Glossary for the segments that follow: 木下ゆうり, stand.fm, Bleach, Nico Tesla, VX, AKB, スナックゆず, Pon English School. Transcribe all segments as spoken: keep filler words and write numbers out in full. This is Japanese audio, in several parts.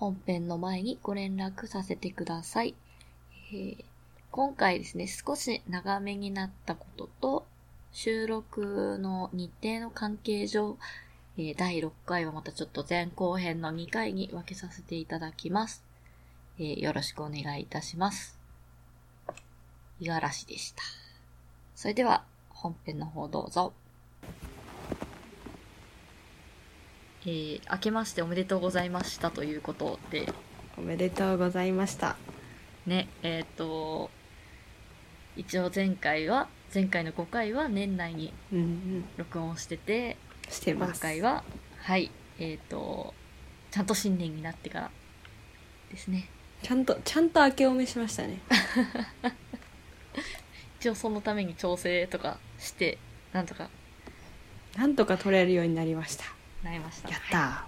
本編の前にご連絡させてください。えー、今回ですね、少し長めになったことと、収録の日程の関係上、えー、だいろっかいはまたちょっと前後編のにかいに分けさせていただきます。えー、よろしくお願いいたします。五十嵐でした。それでは本編の方どうぞ。えー、明けましておめでとうございましたということで。おめでとうございました。ね、えっと、一応前回は、前回のごかいは年内に録音してて、うんうん、してます。今回は、はい、えっと、ちゃんと新年になってからですね。ちゃんと、ちゃんと明けおめしましたね。一応そのために調整とかして、なんとか。なんとか撮れるようになりました。なりました。やった、は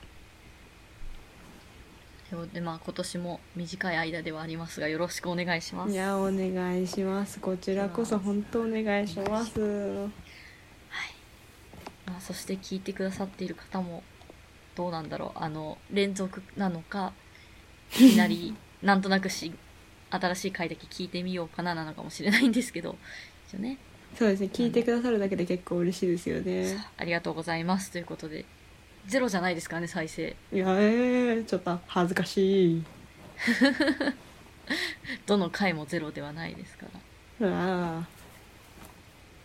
い、でまあ今年も短い間ではありますがよろしくお願いします。いや、お願いします。こちらこそ本当お願いします。はい、まあ、そして聞いてくださっている方もどうなんだろう、あの連続なのかいきなりなんとなくし新しい回だけ聞いてみようかななのかもしれないんですけど、一応ね、そうですね、聞いてくださるだけで結構嬉しいですよね。ありがとうございますということで、ゼロじゃないですからね、再生。いやー、ちょっと恥ずかしい。どの回もゼロではないですから。あ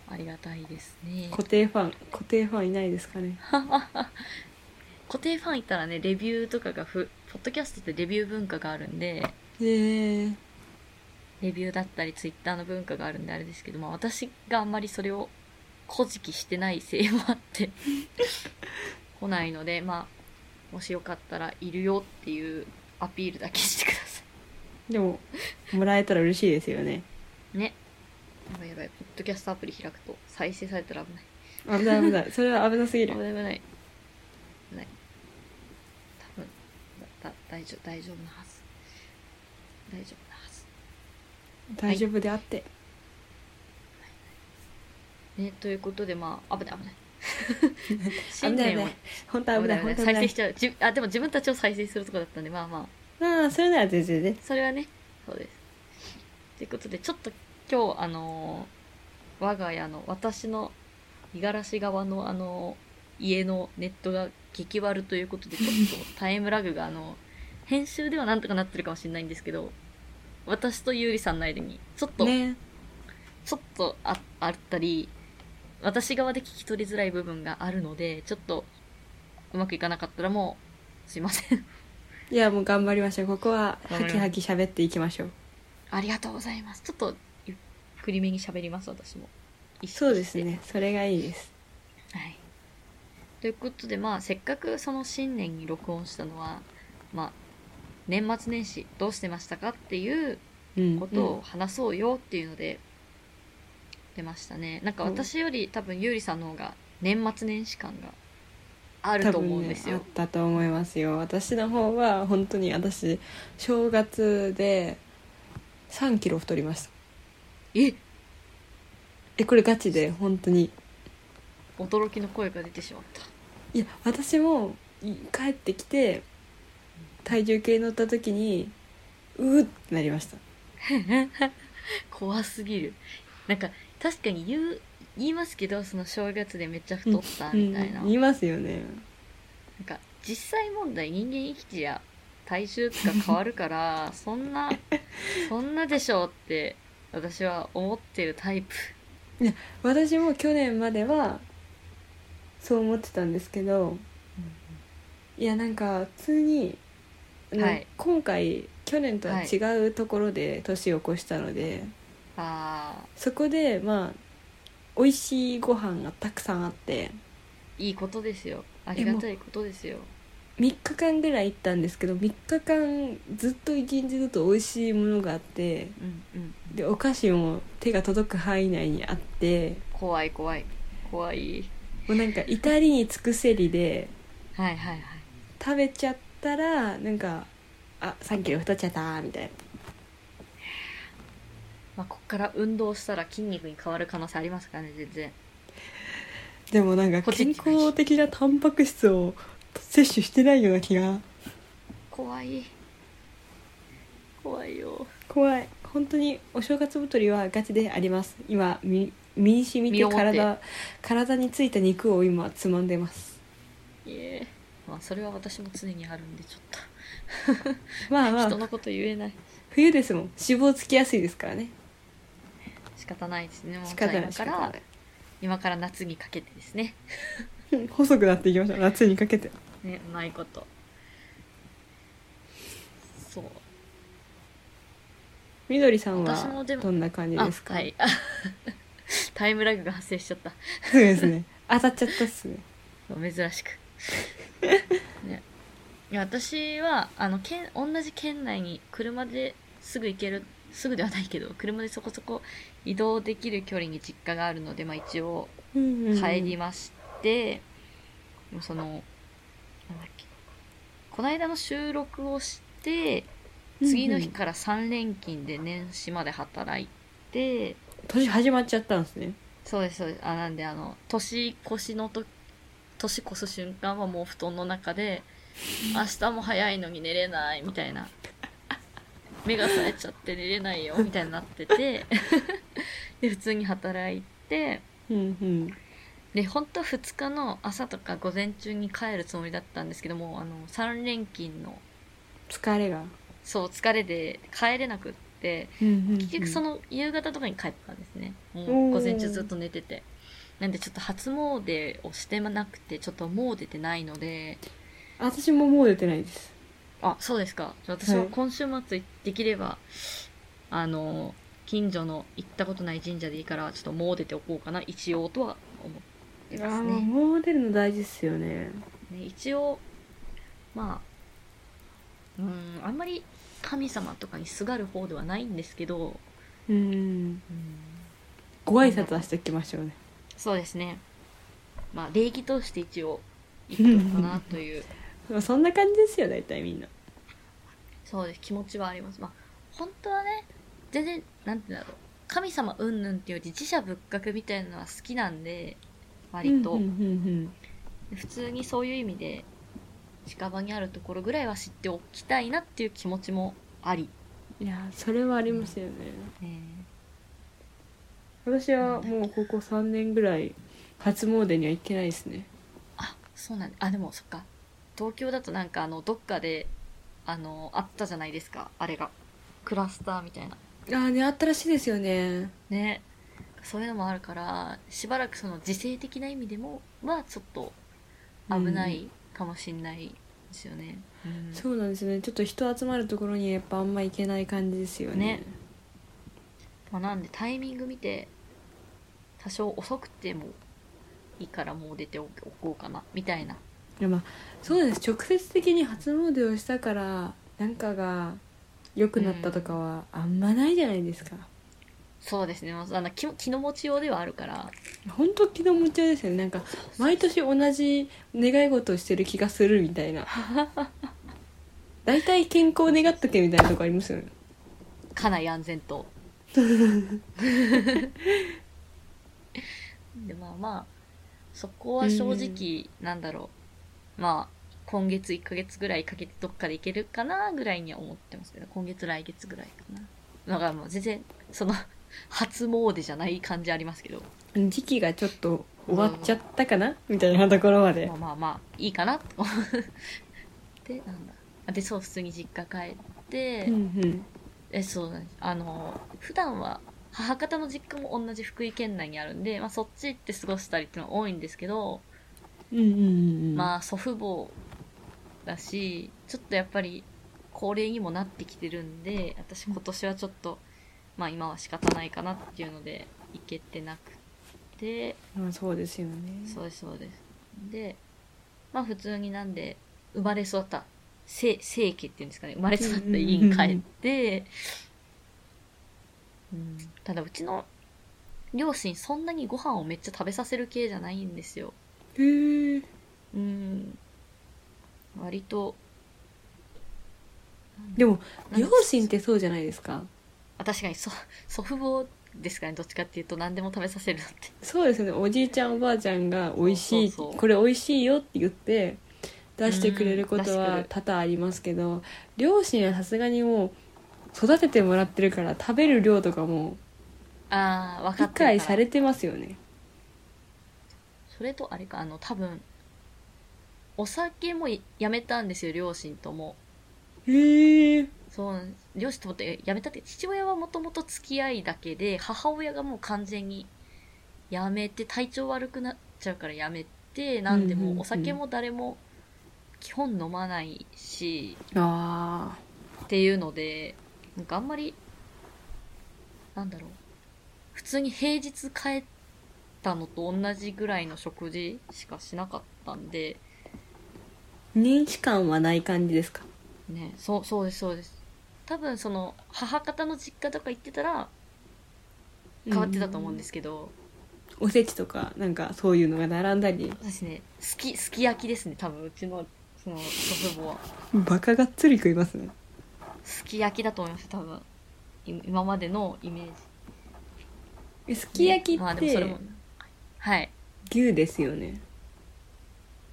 あ、ありがたいですね。固定ファン、固定ファンいないですかね。固定ファンいたらね、レビューとかがふ、ポッドキャストってレビュー文化があるんで、えー、レビューだったりツイッターの文化があるんであれですけど、まあ私があんまりそれをこじきしてないせいもあって。来ないので、まあ、もしよかったらいるよっていうアピールだけしてください。でももらえたら嬉しいですよね。ね、やばいやばい、ポッドキャストアプリ開くと再生されたら危ない。危ない危ない、それは危なすぎる。危ない危ない危ない。多分だだ大丈夫大丈夫なはず。大丈夫なはず。大丈夫であって。はい、ね、ということで、まあ危ない危ない。新年を本当は危ない、本当は危ない、再生しちゃう。じあでも自分たちを再生するとこだったんで、まあまあああ、それなら全然ね、それはね、そうです。ということで、ちょっと今日あのー、我が家の私の五十嵐側のあのー、家のネットが激悪ということで、ちょっとタイムラグがあの編集ではなんとかなってるかもしれないんですけど、私とゆうりさんの間にちょっと、ね、ちょっと あ, あったり。私側で聞き取りづらい部分があるので、ちょっとうまくいかなかったらもうすいません。いや、もう頑張りましょう。ここはハキハキ喋っていきましょう。ありがとうございます。ちょっとゆっくりめに喋ります、私も。そうですね、それがいいです。はい。ということで、まあせっかくその新年に録音したのは、まあ年末年始どうしてましたかっていうことを話そうよっていうので、うんうん、出ましたね。なんか私より多分ゆうりさんの方が年末年始感があると思うんですよ、ね、あったと思いますよ。私の方は本当に、私正月でさんキロ太りました。ええ、これガチで本当に驚きの声が出てしまった。いや、私も帰ってきて体重計乗った時にうーってなりました。怖すぎる。なんか確かに 言, う言いますけど、その正月でめっちゃ太ったみたいな、うんうん、言いますよね。なんか実際問題、人間生きてりゃ体重とか変わるからそんなそんなでしょうって私は思ってるタイプ。いや、私も去年まではそう思ってたんですけど、うん、いや、なんか普通に、はい、今回去年とは違うところで年を越したので、はい、あ、そこでまあ美味しいご飯がたくさんあって、いいことですよ、ありがたいことですよ。みっかかんぐらい行ったんですけど、みっかかんずっといちにちずっと美味しいものがあって、うんうん、でお菓子も手が届く範囲内にあって、怖い怖い怖い、もうなんか至りに尽くせりではいはいはい、食べちゃったらなんか、あ、さんキロ太っちゃったみたいな。まあ、こっから運動したら筋肉に変わる可能性ありますからね、全然。でもなんか健康的なタンパク質を摂取してないような気が。怖い。怖いよ、怖い。本当にお正月太りはガチであります。今身に染みて体体についた肉を今つまんでます。いえ、まあ、それは私も常にあるんでちょっとまあ、まあ、人のこと言えない。冬ですもん、脂肪つきやすいですからね。仕方ないですね。もう今から今から夏にかけてですね細くなっていきましょう、夏にかけてね。うまいこと。そう、みどりさんはどんな感じですか？はい、タイムラグが発生しちゃったそうですね、当たっちゃったっすね、珍しくね。いや、私はあの県同じ県内に車ですぐ行ける、すぐではないけど車でそこそこ移動できる距離に実家があるので、まあ、一応帰りまして、うんうんうん、そのなんだっけ、この間の収録をして次の日からさん連勤で年始まで働いて、年始まっちゃったんですね。そうです、そうです。あ、なんであの年越しのと年越す瞬間はもう布団の中で明日も早いのに寝れないみたいな目が冴えちゃって寝れないよみたいになっててで普通に働いて、うんうん、で本当ふつかの朝とか午前中に帰るつもりだったんですけども、あのさん連勤の疲れがそう疲れで帰れなくって、うんうんうん、結局その夕方とかに帰ったんですね。もう午前中ずっと寝てて、なんでちょっと初詣をしてなくてちょっともう出てないので。私ももう出てないです。あ、そうですか。私も今週末できれば、はい、あの近所の行ったことない神社でいいからちょっともう出ておこうかな一応とは思ってますね。あ、もう出るの大事ですよね。一応まあ、うん、あんまり神様とかにすがる方ではないんですけど、うーん、うん、ご挨拶はしておきましょうね。そうですね。まあ礼儀として一応行くのかなというそんな感じですよ、大体みんな。そうです、気持ちはあります。まあ本当はね、全然なんていうんだろう、神様うんぬんっていうより寺社仏閣みたいなのは好きなんで割と、うんうんうんうん、普通にそういう意味で近場にあるところぐらいは知っておきたいなっていう気持ちもあり。いや、それはありますよね、うん、ね。私はもうここさんねんぐらい初詣には行けないですね。あ、そうなんだ。あ、でもそっか、東京だとなんかあのどっかであのあったじゃないですか、あれがクラスターみたいな。ああね、あったらしいですよね。ね、そういうのもあるからしばらくその時勢的な意味でもはちょっと危ないかもしれないですよね、うんうん、そうなんですね。ちょっと人集まるところにやっぱあんま行けない感じですよね、ね。まあ、なんでタイミング見て多少遅くてもいいからもう出ておこうかなみたいな。いや、まあ、そうです。直接的に初詣をしたからなんかが良くなったとかはあんまないじゃないですか、うん、そうですね。あの気の持ちようではあるから。本当気の持ちようですよね。なんか毎年同じ願い事をしてる気がするみたいなだいたい健康願っとけみたいなとこありますよね。家内安全とで、まあまあそこは正直、うん、なんだろう、まあ、今月いっかげつぐらいかけてどっかで行けるかなぐらいには思ってますけど、今月来月ぐらいかな。だからもう全然その初詣じゃない感じありますけど、時期がちょっと終わっちゃったかな、うん、みたいなところまで、まあまあまあいいかなとで、なんだで、そう普通に実家帰って、うんうん、えそうなんです。あの普段は母方の実家も同じ福井県内にあるんで、まあ、そっち行って過ごしたりっていうのは多いんですけど、うんうんうん、まあ祖父母だしちょっとやっぱり高齢にもなってきてるんで、私今年はちょっとまあ今は仕方ないかなっていうので行けてなくて、まあ、そうですよね。そうです、そうです。で、まあ普通になんで生まれ育った生生家っていうんですかね、生まれ育った家に帰って、うんうんうん、ただうちの両親そんなにご飯をめっちゃ食べさせる系じゃないんですよ。へえ、うん、割と。でも両親ってそうじゃないですか。確かにそ祖父母ですかね、どっちかっていうと何でも食べさせるのって。そうですね、おじいちゃんおばあちゃんが美味しい、そうそうそう、これ美味しいよって言って出してくれることは多々ありますけど、両親はさすがにもう育ててもらってるから食べる量とかもあ分かってる、理解されてますよね。それとあれか、あの多分お酒もやめたんですよ、両親とも。へえ。そう両親ともってやめたって、父親はもともと付き合いだけで、母親がもう完全にやめて、体調悪くなっちゃうからやめて、なんでもうお酒も誰も基本飲まないし、うんうんうん、っていうので、なんかあんまりなんだろう、普通に平日帰ったのと同じぐらいの食事しかしなかったんで。認識感はない感じですかね。そうそうですそうです。多分その母方の実家とか行ってたら変わってたと思うんですけど、うん、おせちとかなんかそういうのが並んだり。私ね、すきすき焼きですね、多分うちのその祖父母はバカがっつり食いますね。すき焼きだと思います、多分今までのイメージ。えすき焼きって、まあ、でもそれも、はい、牛ですよね。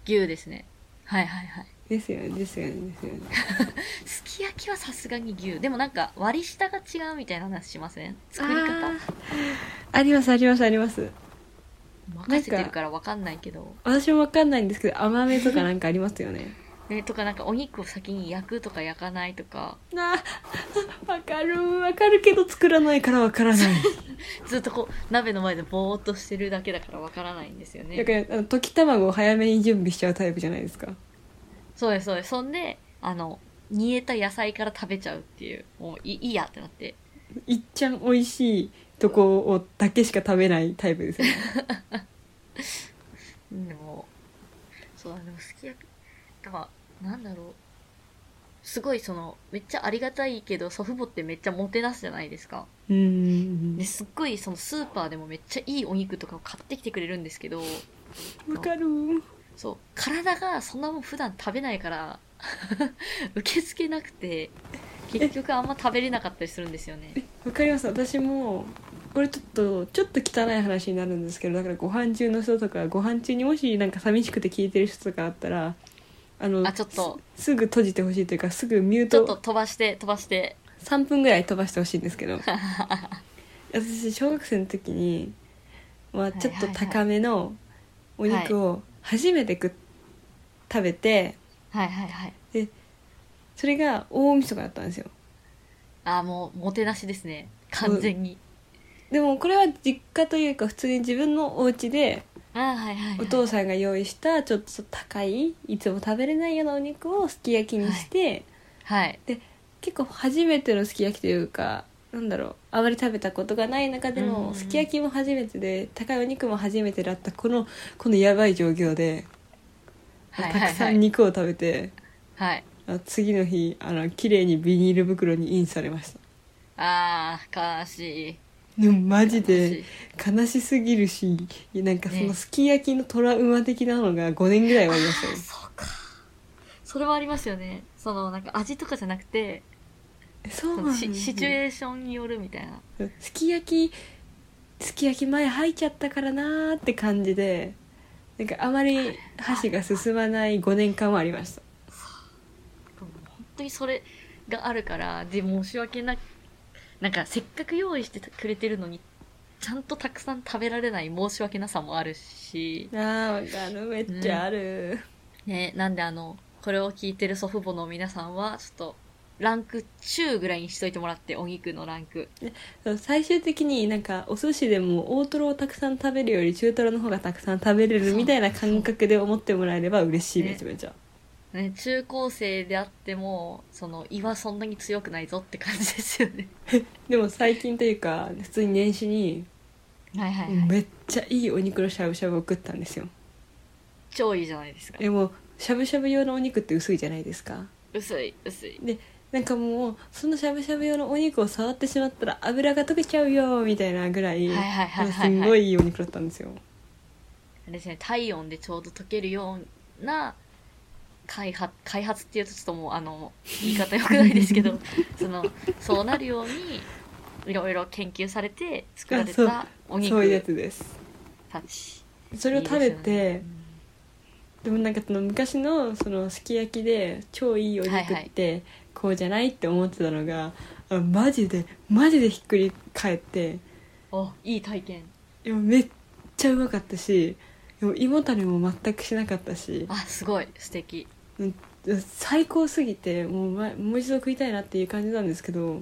牛ですね、はいはいはい。ですよねですよねですよね。すき焼きはさすがに牛。でもなんか割り下が違うみたいな話しません？作り方？あ, ありますありますあります。任せてるから分かんないけど。私も分かんないんですけど、甘めとかなんかありますよね。ねとかなんかお肉を先に焼くとか焼かないとか。な分かる分かるけど作らないから分からない。ずっとこう鍋の前でぼーっとしてるだけだから分からないんですよね。だからあの溶き卵を早めに準備しちゃうタイプじゃないですか。そうですそうです。そんであの煮えた野菜から食べちゃうっていう、もういいやってなって、いっちゃん美味しいとこをだけしか食べないタイプですよね。でもそうだね、すき焼きだからなんだろう、すごいそのめっちゃありがたいけど、祖父母ってめっちゃもてなすじゃないですか。うんうんうん、ですっごいそのスーパーでもめっちゃいいお肉とかを買ってきてくれるんですけど。わかる。そう体がそんなもん普段食べないから受け付けなくて、結局あんま食べれなかったりするんですよね。わかります。私もこれちょっとちょっと汚い話になるんですけど、だからご飯中の人とか、ご飯中にもしなんか寂しくて聞いてる人とかあったら、あのあちょっと す, すぐ閉じてほしいというか、すぐミュートちょっと飛ばして飛ばしてさんぷんぐらい飛ばしてほしいんですけど私小学生の時に、まあ、ちょっと高めのお肉を、はいはいはい初めて食べて、はいはいはい、でそれが大晦日だったんですよ。ああもうもてなしですね、完全に。でもこれは実家というか普通に自分のお家で、あ、はいはいはい、お父さんが用意したちょっと高い、いつも食べれないようなお肉をすき焼きにして、はいはい、で結構初めてのすき焼きというか、なんだろう、あまり食べたことがない中でのすき焼きも初めてで、高いお肉も初めてだった、このこのやばい状況で、はいはいはい、たくさん肉を食べて、はい、次の日あの綺麗にビニール袋にインされました。あー悲しい。でもマジで悲しすぎるし、なんかそのすき焼きのトラウマ的なのがごねんぐらいはありましたよ、ね、そうか、それはありますよね。そのなんか味とかじゃなくて、そうなんですね、シチュエーションによるみたいな。すき焼きすき焼き前入っちゃったからなーって感じで、なんかあまり箸が進まないごねんかんはありました。本当にそれがあるから、で申し訳なく、なんかせっかく用意してくれてるのにちゃんとたくさん食べられない申し訳なさもあるし。あーわかる、めっちゃある、うん、ね。なんであのこれを聞いてる祖父母の皆さんはちょっとランク中ぐらいにしといてもらって、お肉のランク。最終的になんかお寿司でも大トロをたくさん食べるより中トロの方がたくさん食べれるみたいな感覚で思ってもらえれば嬉しい、ね、めちゃめちゃ、ね、中高生であってもその胃はそんなに強くないぞって感じですよねでも最近というか普通に年始に、はいはいはい、めっちゃいいお肉のしゃぶしゃぶを食ったんですよ。超いいじゃないですか。でもしゃぶしゃぶ用のお肉って薄いじゃないですか。薄い薄いで、なんかもうそのしゃぶしゃぶ用のお肉を触ってしまったら油が溶けちゃうよみたいなぐらい、すんごいいいお肉だったんですよ。あれですね、体温でちょうど溶けるような開発、開発っていうとちょっともうあの言い方良くないですけどそのそうなるようにいろいろ研究されて作られたお肉たち。そう、そういうやつです。それを食べて、いいですよね。でもなんかその昔のそのすき焼きで超いいお肉って、はいはいこうじゃないって思ってたのが、マジでマジでひっくり返って、あ、いい体験。いやめっちゃうまかったし、胃もたれも全くしなかったし、あ、すごい素敵、最高すぎてもう、もう一度食いたいなっていう感じなんですけど、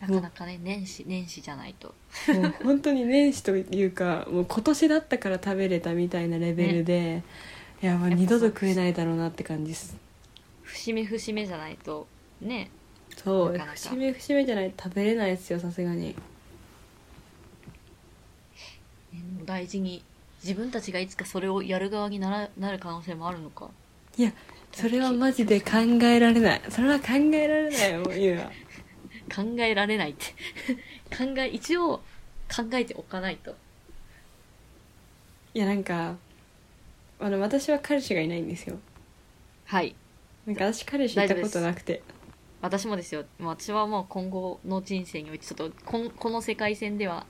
なかなかね、年始年始じゃないともう本当に年始というか、もう今年だったから食べれたみたいなレベルで、ね、いやもう二度と食えないだろうなって感じです。節目節目じゃないとね、そうなかなか節目節目じゃないと食べれないですよ、さすがに。大事に自分たちがいつかそれをやる側になら、なる可能性もあるのか。いやそれはマジで考えられない、それは考えられないよゆうは考えられないって考え一応考えておかないと。いやなんかあの私は彼氏がいないんですよ。はい、なんか私彼氏いたことなくて。私もですよ。私はもう今後の人生においてちょっと こ, この世界線では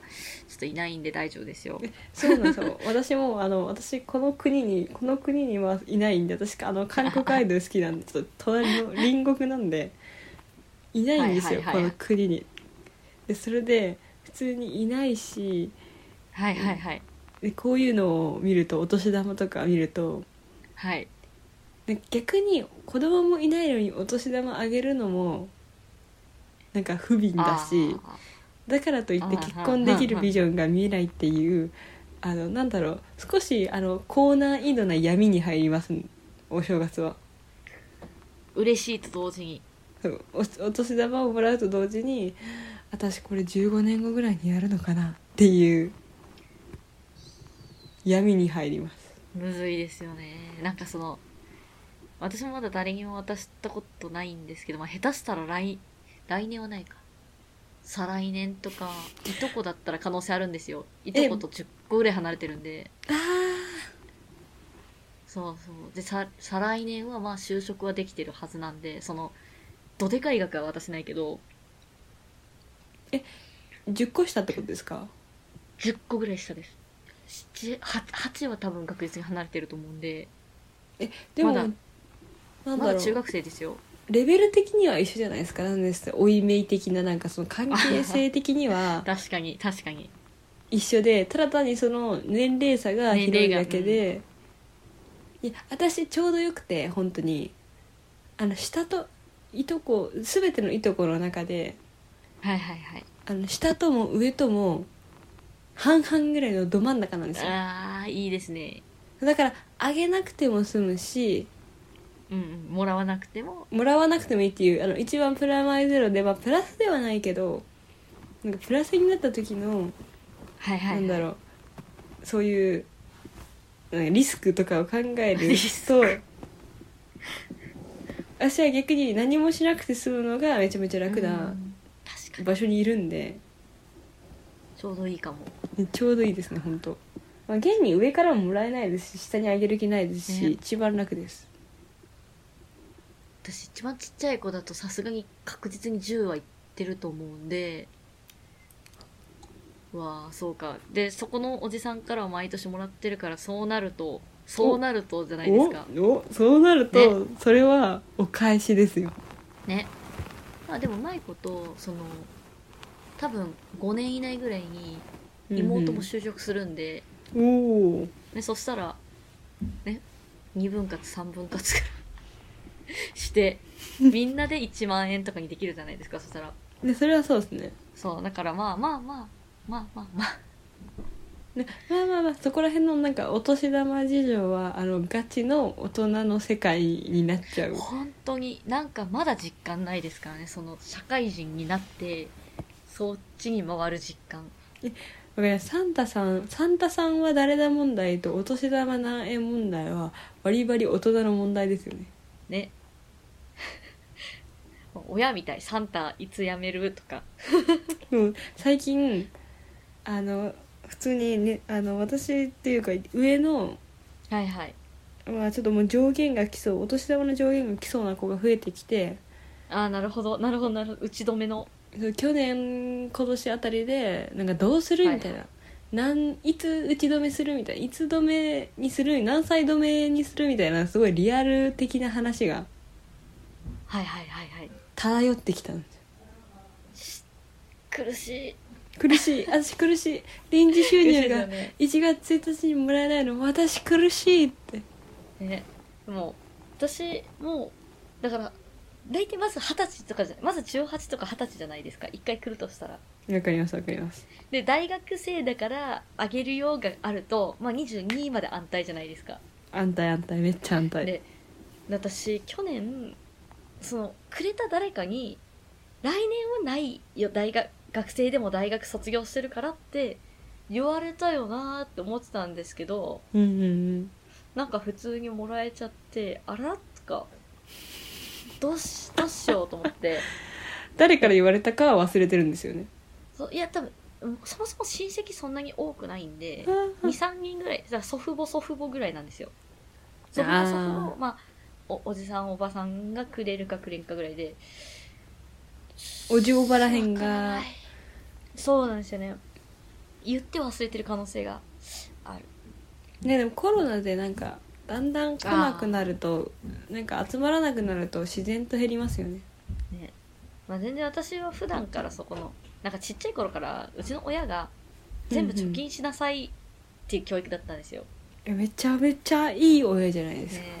ちょっといないんで大丈夫ですよ。そうなんですよ私もあの私この国にこの国にはいないんで、私あの韓国アイドル好きなんでちょっと隣の隣国なんでいないんですよ、はいはいはいはい、この国に。でそれで普通にいないし、はいはいはい、でこういうのを見ると、お年玉とか見ると、はい、逆に子供もいないのにお年玉あげるのもなんか不憫だし、だからといって結婚できるビジョンが見えないっていう、あのなんだろう、少しあの高難易度な闇に入ります。お正月は嬉しいと同時に お, お年玉をもらうと同時に、私これじゅうごねんごぐらいにやるのかなっていう闇に入ります。むずいですよね。なんかその私もまだ誰にも渡したことないんですけど、まあ、下手したら 来, 来年はないか再来年とか、いとこだったら可能性あるんですよ。いとことじゅっこぐらい離れてるんで、ああそうそう。でさ再来年はまあ就職はできてるはずなんで、そのどでかい額は渡せないけど、えじゅっこ下ってことですか？じゅっこぐらい下です。 はち, はちは多分確実に離れてると思うんで、えでもまだなんだろう、まだ中学生ですよ。レベル的には一緒じゃないですか。なんですおいめい的な、なんかその関係性的には確かに確かに一緒で、ただ単にその年齢差が広いだけで、うん、いや私ちょうどよくて、本当にあの下といとこ、全てのいとこの中で、はいはいはい、あの下とも上とも半々ぐらいのど真ん中なんですよ。ああいいですね。だからあげなくても済むし、うんうん、もらわなくてももらわなくてもいいっていう、あの一番プラマイゼロで、まあ、プラスではないけど、なんかプラスになった時の、はいはいはい、なんだろう、そういうなんかリスクとかを考えると私は逆に何もしなくて済むのがめちゃめちゃ楽な場所にいるんで、ちょうどいいかも。ちょうどいいですね本当。まあ、現に上からももらえないですし、下にあげる気ないですし、ね、一番楽です。私一番ちっちゃい子だとさすがに確実にじゅうはいってると思うんで、うわあそうか。でそこのおじさんからは毎年もらってるから、そうなるとそうなるとじゃないですか。おおそうなると、ね、それはお返しですよね。まあでも舞子とその多分ごねん以内ぐらいに妹も就職するんで、うんうん、おね、そしたらねにぶん割さんぶん割からしてみんなでいちまんえんとかにできるじゃないですかそしたら。でそれはそうですね。そうだからまあまあまあまあまあまあまあまあまあ、そこら辺のなんかお年玉事情はあのガチの大人の世界になっちゃう。本当になんかまだ実感ないですからね、その社会人になってそっちに回る実感。サンタさんサンタさんは誰だ問題とお年玉何円問題はバリバリ大人の問題ですよね。ね親みたい。サンタいつ辞めるとか最近あの普通に、ね、あの私っていうか上の、はいはい、まあ、ちょっともう上限が来そう、お年玉の上限が来そうな子が増えてきて、あーなるほどなるほどなるほど、打ち止めの去年今年あたりでなんかどうするみたいな、はいはい、なんいつ打ち止めするみたいな、いつ止めにする何歳止めにするみたいな、すごいリアル的な話がはいはいはいはい漂ってきたんですよ。苦しい苦しい、私苦しい、臨時収入がいちがつついたちにもらえないの、私苦しいってね。もう私もうだから大体まずはたちとかじゃまずじゅうはちとかはたちじゃないですか、いっかい来るとしたら。わかりますわかります。で大学生だからあげるよがあると、まあ、にじゅうにまで安泰じゃないですか。安泰安泰、めっちゃ安泰で、私去年そのくれた誰かに来年はないよ、大学学生でも大学卒業してるからって言われたよなって思ってたんですけど、うんうんうん、なんか普通にもらえちゃって、あらとかどうしどうしようと思って誰から言われたかは忘れてるんですよね。そういや多分そもそも親戚そんなに多くないんでにさんにんぐらい、だから祖父母祖父母ぐらいなんですよ。祖父母祖父母、まあ、お, おじさんおばさんがくれるかくれんかぐらいで、おじおばらへんがそうなんですよね、言って忘れてる可能性があるね。でもコロナでなんかだんだん来なくなると、なんか集まらなくなると自然と減りますよね。ね、まあ、全然私は普段からそこのなんかちっちゃい頃からうちの親が全部貯金しなさいっていう教育だったんですよ。うんうん、めちゃめちゃいい親じゃないですか。ね、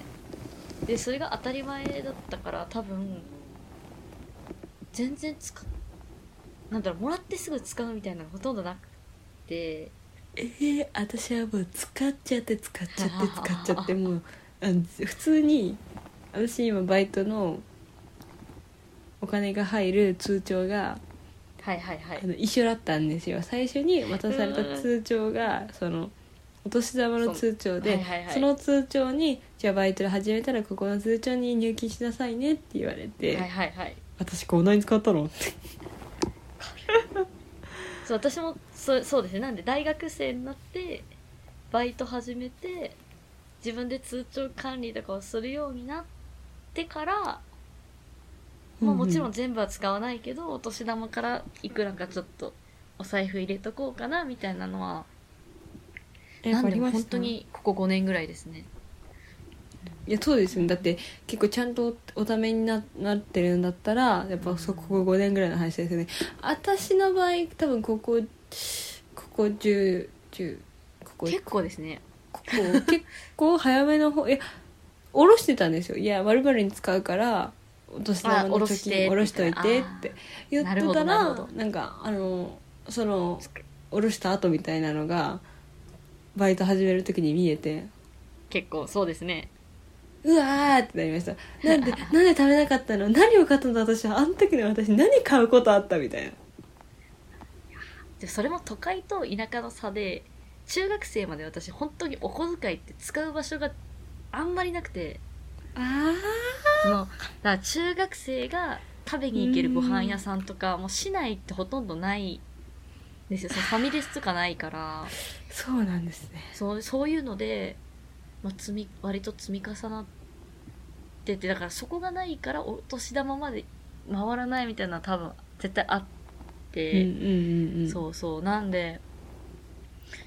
でそれが当たり前だったから多分全然使っなんだろうもらってすぐ使うみたいなのほとんどなくて。えー、私はもう使っちゃって使っちゃって使っちゃってもうあの普通に私今バイトのお金が入る通帳が、はいはいはい、あの一緒だったんですよ。最初に渡された通帳がそのお年玉の通帳で そ,、はいはいはい、その通帳にじゃあバイトで始めたらここの通帳に入金しなさいねって言われて、はいはいはい、私こんなに使ったのってそう私もそ う, そうですね。なんで大学生になってバイト始めて自分で通帳管理とかをするようになってから、まあ、もちろん全部は使わないけど、うんうん、お年玉からいくらかちょっとお財布入れとこうかなみたいなのはなんでも本当にここごねんぐらいですね。いやそうですね。だって結構ちゃんとおために な, なってるんだったらやっぱそこごねんぐらいの話ですよね。私の場合多分ここここじゅう じゅうここ結構ですね。ここ結構早めの方いや下ろしてたんですよ。いや丸々に使うからお年玉の貯金下ろしといてって言ってたら な, な, なんかあのその下ろした後みたいなのがバイト始める時に見えて結構そうですね。うわーってなりました。なんでなんで食べなかったの、何を買ったの、私はあの時の私何買うことあったみたいな。でそれも都会と田舎の差で中学生まで私本当にお小遣いって使う場所があんまりなくて、あそのだから中学生が食べに行けるご飯屋さんとかもう市内ってほとんどないですよ。そのファミレスとかないからそうなんですね。そう、そういうので、まあ、積み割と積み重なっててだからそこがないからお年玉まで回らないみたいなのは多分絶対あって、うんうんうん、そうそうなんで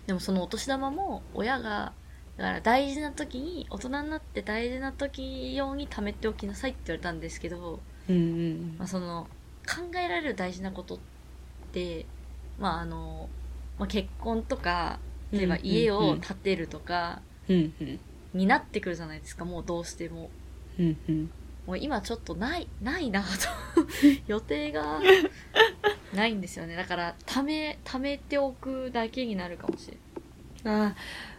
でもそのお年玉も親がだから大事な時に大人になって大事な時用に貯めておきなさいって言われたんですけど、うんうんまあ、その考えられる大事なことってまああのまあ、結婚とか例えば家を建てるとかになってくるじゃないですか、もうどうしても、うんうん、もう今ちょっとないないなと予定がないんですよね。だからためためておくだけになるかもしれない。あ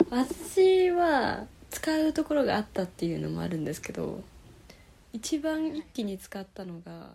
私は使うところがあったっていうのもあるんですけど一番一気に使ったのが